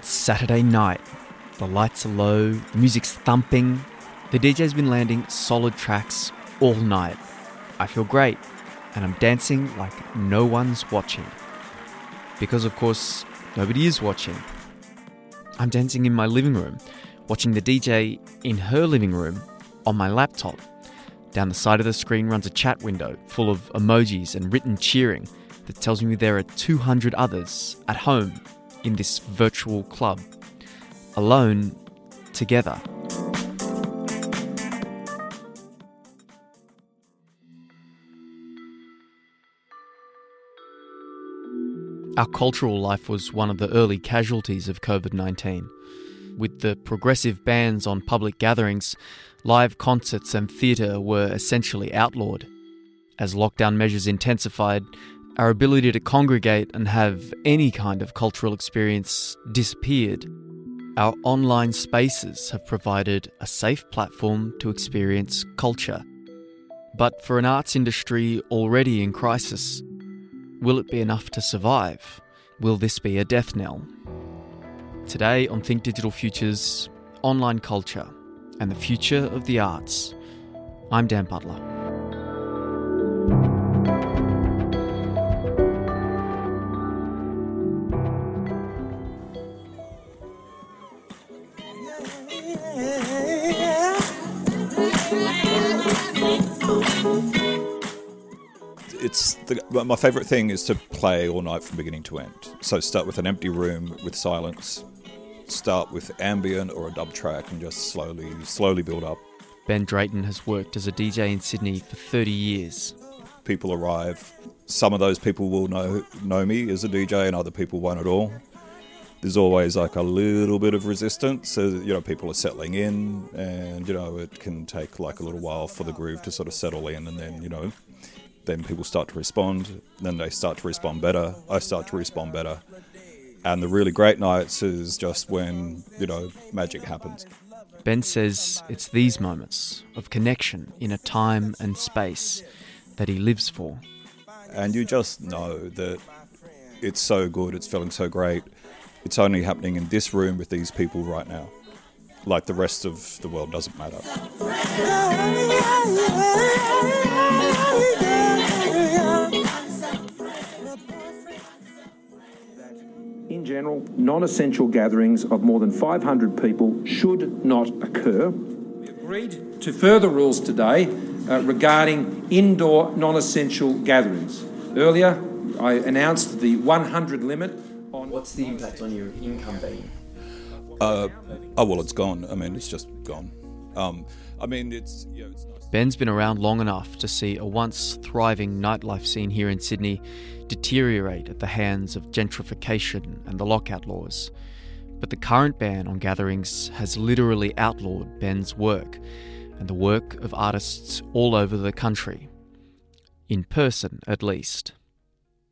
It's Saturday night. The lights are low, the music's thumping. The DJ's been landing solid tracks all night. I feel great, and I'm dancing like no one's watching. Because of course, nobody is watching. I'm dancing in my living room, watching the DJ in her living room on my laptop. Down the side of the screen runs a chat window full of emojis and written cheering that tells me there are 200 others at home in this virtual club, alone, together. Our cultural life was one of the early casualties of COVID-19. With the progressive bans on public gatherings, live concerts and theatre were essentially outlawed. As lockdown measures intensified, our ability to congregate and have any kind of cultural experience disappeared. Our online spaces have provided a safe platform to experience culture. But for an arts industry already in crisis, will it be enough to survive? Will this be a death knell? Today on Think Digital Futures, online culture and the future of the arts. I'm Dan Butler. My favourite thing is to play all night from beginning to end. So start with an empty room with silence. Start with ambient or a dub track and just slowly build up. Ben Drayton has worked as a DJ in Sydney for 30 years. People arrive. Some of those people will know me as a DJ and other people won't at all. There's always like a little bit of resistance. So, people are settling in and, it can take like a little while for the groove to sort of settle in and then, then people start to respond, then they start to respond better, I start to respond better. And the really great nights is just when, magic happens. Ben says it's these moments of connection in a time and space that he lives for. And you just know that it's so good, it's feeling so great, it's only happening in this room with these people right now. Like the rest of the world doesn't matter. In general, non-essential gatherings of more than 500 people should not occur. We agreed to further rules today regarding indoor non-essential gatherings. Earlier, I announced the 100 limit on... What's the impact on your income being? It's gone. It's just gone. It's... Yeah, it's nice. Ben's been around long enough to see a once thriving nightlife scene here in Sydney deteriorate at the hands of gentrification and the lockout laws. But the current ban on gatherings has literally outlawed Ben's work and the work of artists all over the country. In person, at least.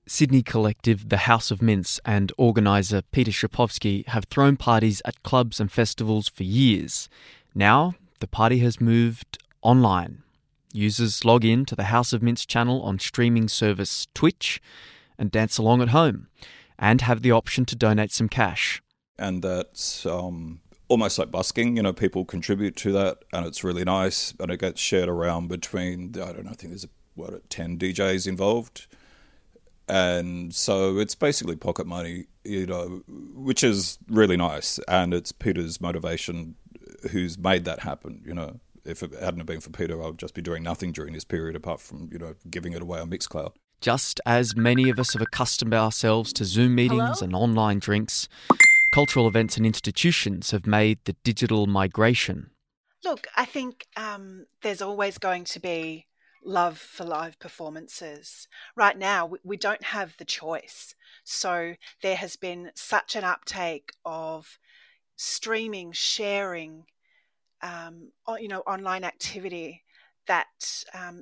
Sydney collective The House of Mints and organiser Peter Shapovsky have thrown parties at clubs and festivals for years. Now, the party has moved online. Users log in to the House of Mints channel on streaming service Twitch and dance along at home and have the option to donate some cash. And that's almost like busking. People contribute to that and it's really nice and it gets shared around between, I think there's 10 DJs involved. And so it's basically pocket money, which is really nice. And it's Peter's motivation who's made that happen, If it hadn't been for Peter, I would just be doing nothing during this period apart from, giving it away on Mixcloud. Just as many of us have accustomed ourselves to Zoom meetings and online drinks, cultural events and institutions have made the digital migration. Look, I think there's always going to be love for live performances. Right now, we don't have the choice. So there has been such an uptake of streaming, sharing, online activity that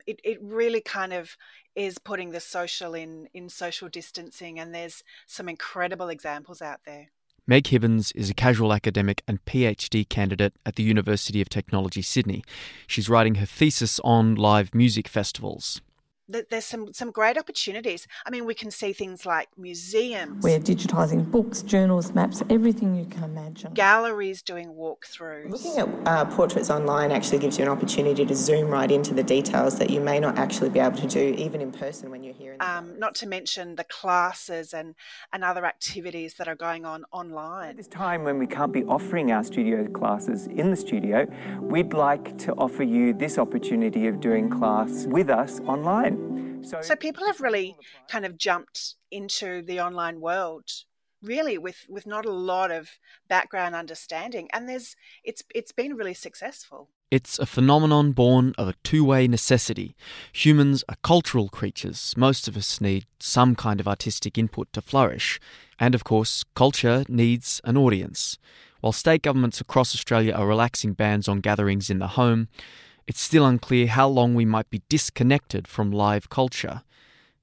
it really kind of is putting the social in social distancing, and there's some incredible examples out there. Meg Hibbins is a casual academic and PhD candidate at the University of Technology, Sydney. She's writing her thesis on live music festivals. there's some great opportunities. I mean, we can see things like museums. We're digitising books, journals, maps, everything you can imagine. Galleries doing walkthroughs. Looking at portraits online actually gives you an opportunity to zoom right into the details that you may not actually be able to do even in person when you're here. Not to mention the classes and other activities that are going on online. At this time when we can't be offering our studio classes in the studio, we'd like to offer you this opportunity of doing class with us online. So people have really kind of jumped into the online world, really, with not a lot of background understanding. And it's been really successful. It's a phenomenon born of a two-way necessity. Humans are cultural creatures. Most of us need some kind of artistic input to flourish. And of course, culture needs an audience. While state governments across Australia are relaxing bans on gatherings in the home, it's still unclear how long we might be disconnected from live culture.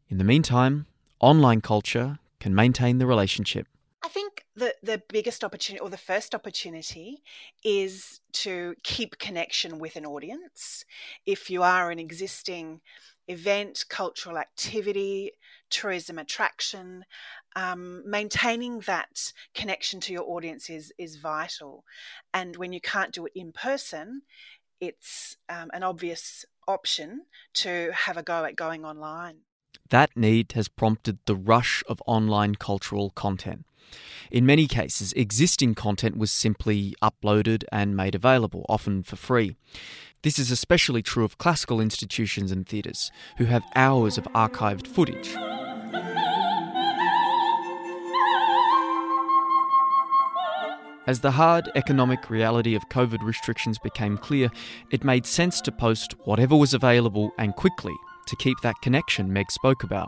In the meantime, online culture can maintain the relationship. I think the biggest opportunity, or the first opportunity, is to keep connection with an audience. If you are an existing event, cultural activity, tourism attraction, maintaining that connection to your audience is vital. And when you can't do it in person, it's an obvious option to have a go at going online. That need has prompted the rush of online cultural content. In many cases, existing content was simply uploaded and made available, often for free. This is especially true of classical institutions and theatres, who have hours of archived footage. As the hard economic reality of COVID restrictions became clear, it made sense to post whatever was available and quickly to keep that connection Meg spoke about.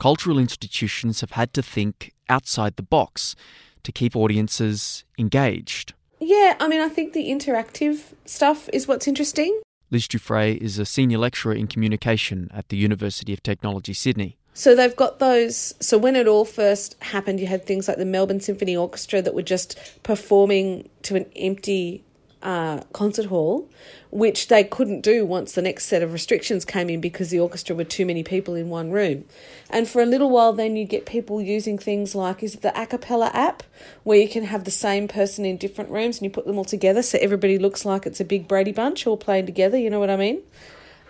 Cultural institutions have had to think outside the box to keep audiences engaged. Yeah, I mean, I think the interactive stuff is what's interesting. Liz Dufresne is a senior lecturer in communication at the University of Technology, Sydney. So they've got those. So when it all first happened, you had things like the Melbourne Symphony Orchestra that were just performing to an empty concert hall, which they couldn't do once the next set of restrictions came in because the orchestra were too many people in one room. And for a little while then you get people using things like, is it the a cappella app, where you can have the same person in different rooms and you put them all together so everybody looks like it's a big Brady Bunch all playing together, you know what I mean?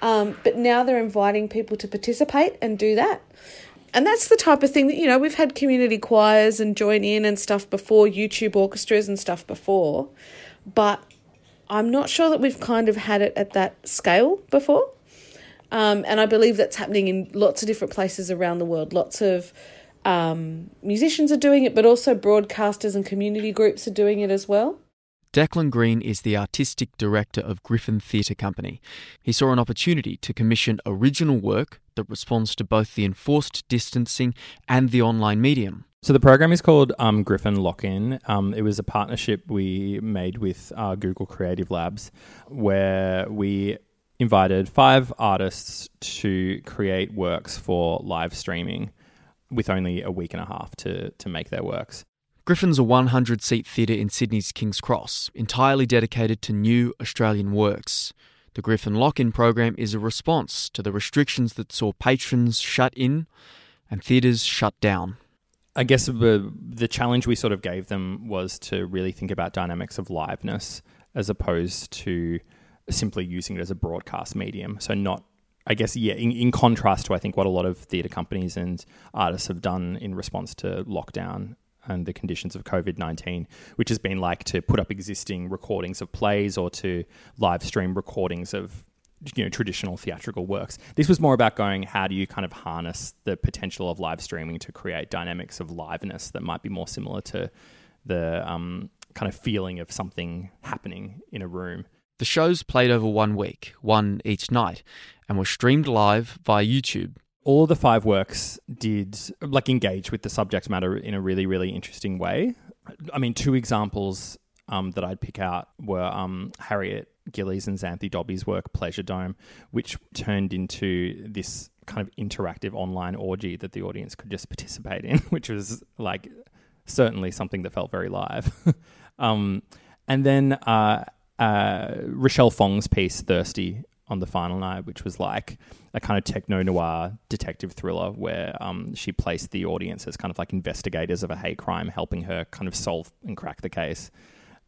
But now they're inviting people to participate and do that. And that's the type of thing that, you know, we've had community choirs and join in and stuff before, YouTube orchestras and stuff before, but I'm not sure that we've kind of had it at that scale before. And I believe that's happening in lots of different places around the world. Lots of musicians are doing it, but also broadcasters and community groups are doing it as well. Declan Green is the artistic director of Griffin Theatre Company. He saw an opportunity to commission original work that responds to both the enforced distancing and the online medium. So the program is called Griffin Lock-In. It was a partnership we made with Google Creative Labs, where we invited 5 artists to create works for live streaming with only a week and a half to make their works. Griffin's a 100-seat theatre in Sydney's King's Cross, entirely dedicated to new Australian works. The Griffin Lock-In program is a response to the restrictions that saw patrons shut in and theatres shut down. I guess the challenge we sort of gave them was to really think about dynamics of liveness as opposed to simply using it as a broadcast medium. So not, I guess, in contrast to, I think, what a lot of theatre companies and artists have done in response to lockdown and the conditions of COVID-19, which has been like to put up existing recordings of plays or to live stream recordings of, you know, traditional theatrical works. This was more about going, how do you kind of harness the potential of live streaming to create dynamics of liveness that might be more similar to the kind of feeling of something happening in a room. The shows played over 1 week, one each night, and were streamed live via YouTube. All the 5 works did engage with the subject matter in a really, really interesting way. I mean, 2 examples that I'd pick out were Harriet Gillies and Xanthi Dobby's work, Pleasure Dome, which turned into this kind of interactive online orgy that the audience could just participate in, which was certainly something that felt very live. And then Rochelle Fong's piece, Thirsty, on the final night, which was like a kind of techno-noir detective thriller where she placed the audience as kind of like investigators of a hate crime, helping her kind of solve and crack the case.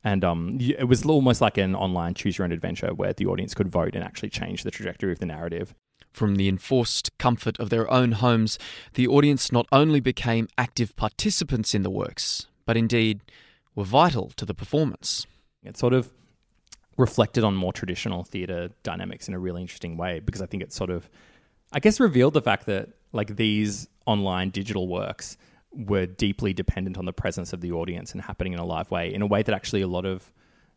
And it was almost like an online choose-your-own-adventure where the audience could vote and actually change the trajectory of the narrative. From the enforced comfort of their own homes, the audience not only became active participants in the works, but indeed were vital to the performance. It sort of reflected on more traditional theatre dynamics in a really interesting way, because I think it sort of, I guess, revealed the fact that like these online digital works were deeply dependent on the presence of the audience and happening in a live way, in a way that actually a lot of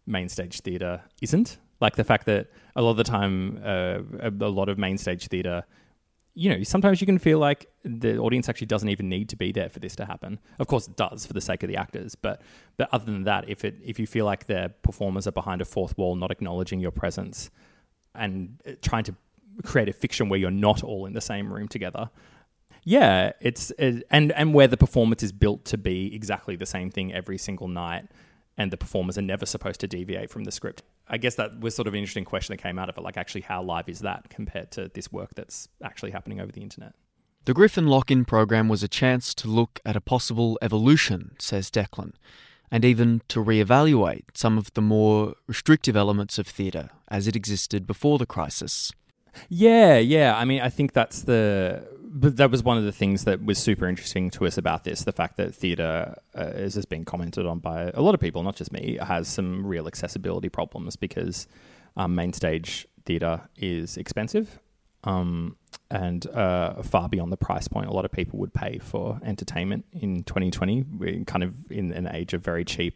main stage theatre isn't. Like the fact that a lot of the time, a lot of main stage theatre, you know, sometimes you can feel like the audience actually doesn't even need to be there for this to happen. Of course, it does for the sake of the actors, but other than that, if you feel like the performers are behind a fourth wall, not acknowledging your presence, and trying to create a fiction where you're not all in the same room together. Yeah, and where the performance is built to be exactly the same thing every single night, and the performers are never supposed to deviate from the script. I guess that was sort of an interesting question that came out of it, like actually how live is that compared to this work that's actually happening over the internet? The Griffin Lock-In program was a chance to look at a possible evolution, says Declan, and even to reevaluate some of the more restrictive elements of theatre as it existed before the crisis. Yeah. I mean, I think that was one of the things that was super interesting to us about this, the fact that theatre, as has been commented on by a lot of people, not just me, has some real accessibility problems because main stage theatre is expensive and far beyond the price point a lot of people would pay for entertainment in 2020. We're kind of in an age of very cheap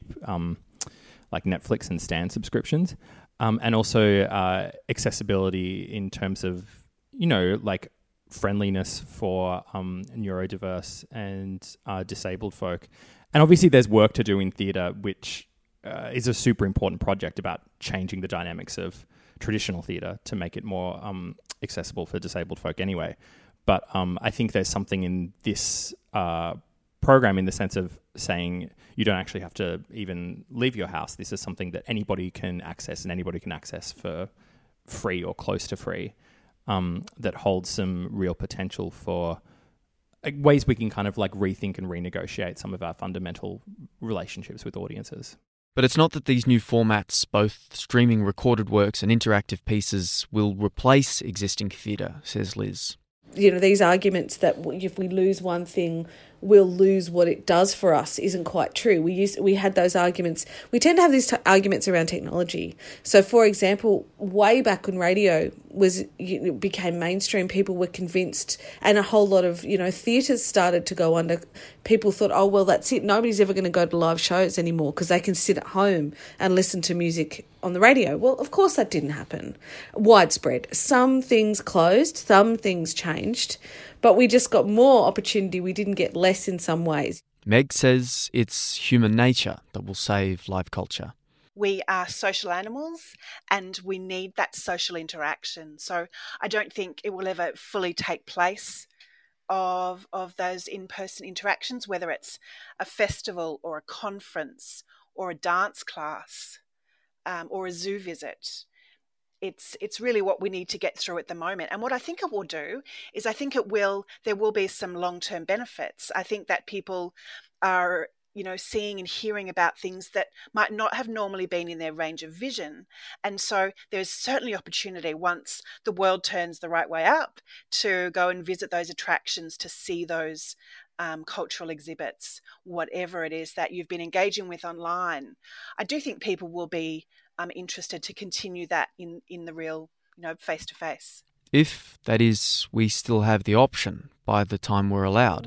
like Netflix and Stan subscriptions, and also accessibility in terms of, you know, like friendliness for neurodiverse and disabled folk. And obviously there's work to do in theatre, which is a super important project about changing the dynamics of traditional theatre to make it more accessible for disabled folk anyway. But I think there's something in this program in the sense of saying you don't actually have to even leave your house. This is something that anybody can access, and anybody can access for free or close to free. That holds some real potential for ways we can kind of like rethink and renegotiate some of our fundamental relationships with audiences. But it's not that these new formats, both streaming recorded works and interactive pieces, will replace existing theatre, says Liz. You know, these arguments that if we lose one thing, we'll lose what it does for us isn't quite true. We had those arguments. We tend to have these arguments around technology. So, for example, way back when radio became mainstream, people were convinced, and a whole lot of, you know, theatres started to go under. People thought, oh, well, that's it. Nobody's ever going to go to live shows anymore because they can sit at home and listen to music on the radio. Well, of course that didn't happen. Widespread. Some things closed, some things changed, but we just got more opportunity. We didn't get less in some ways. Meg says it's human nature that will save live culture. We are social animals and we need that social interaction. So I don't think it will ever fully take place of those in-person interactions, whether it's a festival or a conference or a dance class. Or a zoo visit. It's really what we need to get through at the moment. And what I think it will do is there will be some long-term benefits. I think that people are, you know, seeing and hearing about things that might not have normally been in their range of vision. And so there's certainly opportunity once the world turns the right way up to go and visit those attractions, to see those cultural exhibits, whatever it is that you've been engaging with online. I do think people will be interested to continue that in the real, you know, face-to-face. If, that is, we still have the option by the time we're allowed.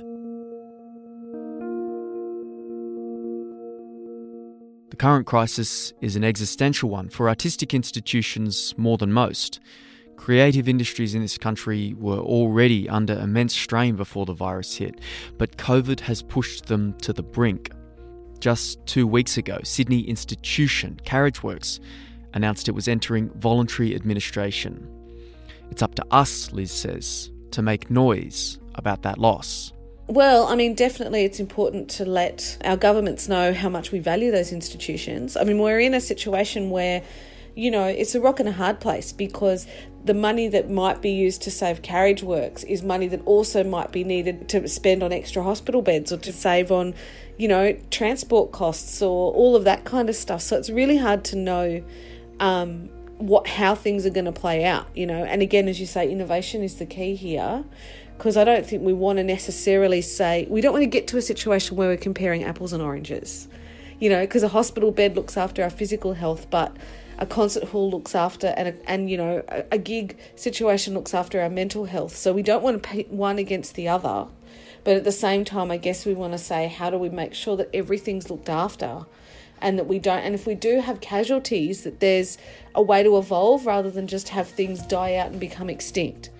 The current crisis is an existential one for artistic institutions more than most. Creative industries in this country were already under immense strain before the virus hit, but COVID has pushed them to the brink. Just 2 weeks ago, Sydney institution Carriageworks announced it was entering voluntary administration. It's up to us, Liz says, to make noise about that loss. Well, I mean, definitely it's important to let our governments know how much we value those institutions. I mean, we're in a situation where you know, it's a rock and a hard place, because the money that might be used to save Carriageworks is money that also might be needed to spend on extra hospital beds or to save on, you know, transport costs or all of that kind of stuff. So it's really hard to know how things are going to play out, you know. And again, as you say, innovation is the key here, because I don't think we want to necessarily say, we don't want to get to a situation where we're comparing apples and oranges, you know, because a hospital bed looks after our physical health, but a concert hall looks after, and you know, a gig situation looks after our mental health. So we don't want to pit one against the other. But at the same time, I guess we want to say, how do we make sure that everything's looked after, and that we don't, and if we do have casualties, that there's a way to evolve rather than just have things die out and become extinct.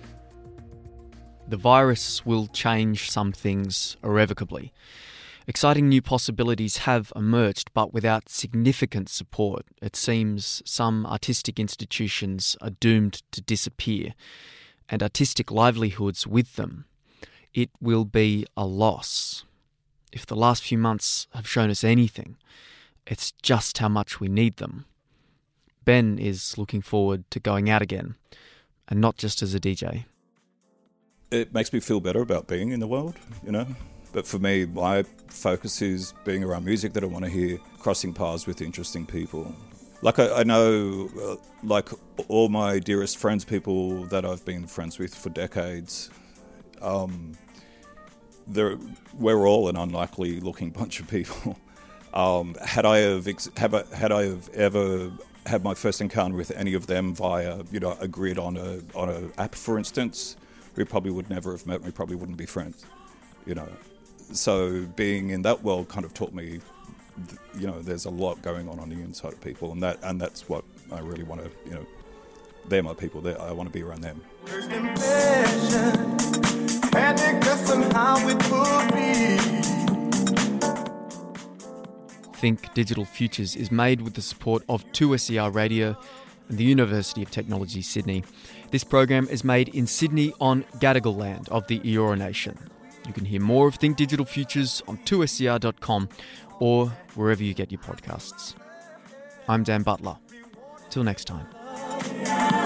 The virus will change some things irrevocably. Exciting new possibilities have emerged, but without significant support, it seems some artistic institutions are doomed to disappear, and artistic livelihoods with them. It will be a loss. If the last few months have shown us anything, it's just how much we need them. Ben is looking forward to going out again, and not just as a DJ. It makes me feel better about being in the world, you know? But for me, my focus is being around music that I want to hear, crossing paths with interesting people. Like I know, like all my dearest friends, people that I've been friends with for decades, we're all an unlikely looking bunch of people. Had I ever had my first encounter with any of them via, you know, a grid on a app, for instance, we probably would never have met. We probably wouldn't be friends, you know. So being in that world kind of taught me, you know, there's a lot going on the inside of people, and that's what I really want to, you know, they're my people. I want to be around them. Think Digital Futures is made with the support of 2SER Radio and the University of Technology, Sydney. This program is made in Sydney on Gadigal land of the Eora Nation. You can hear more of Think Digital Futures on 2SER.com or wherever you get your podcasts. I'm Dan Butler. Till next time.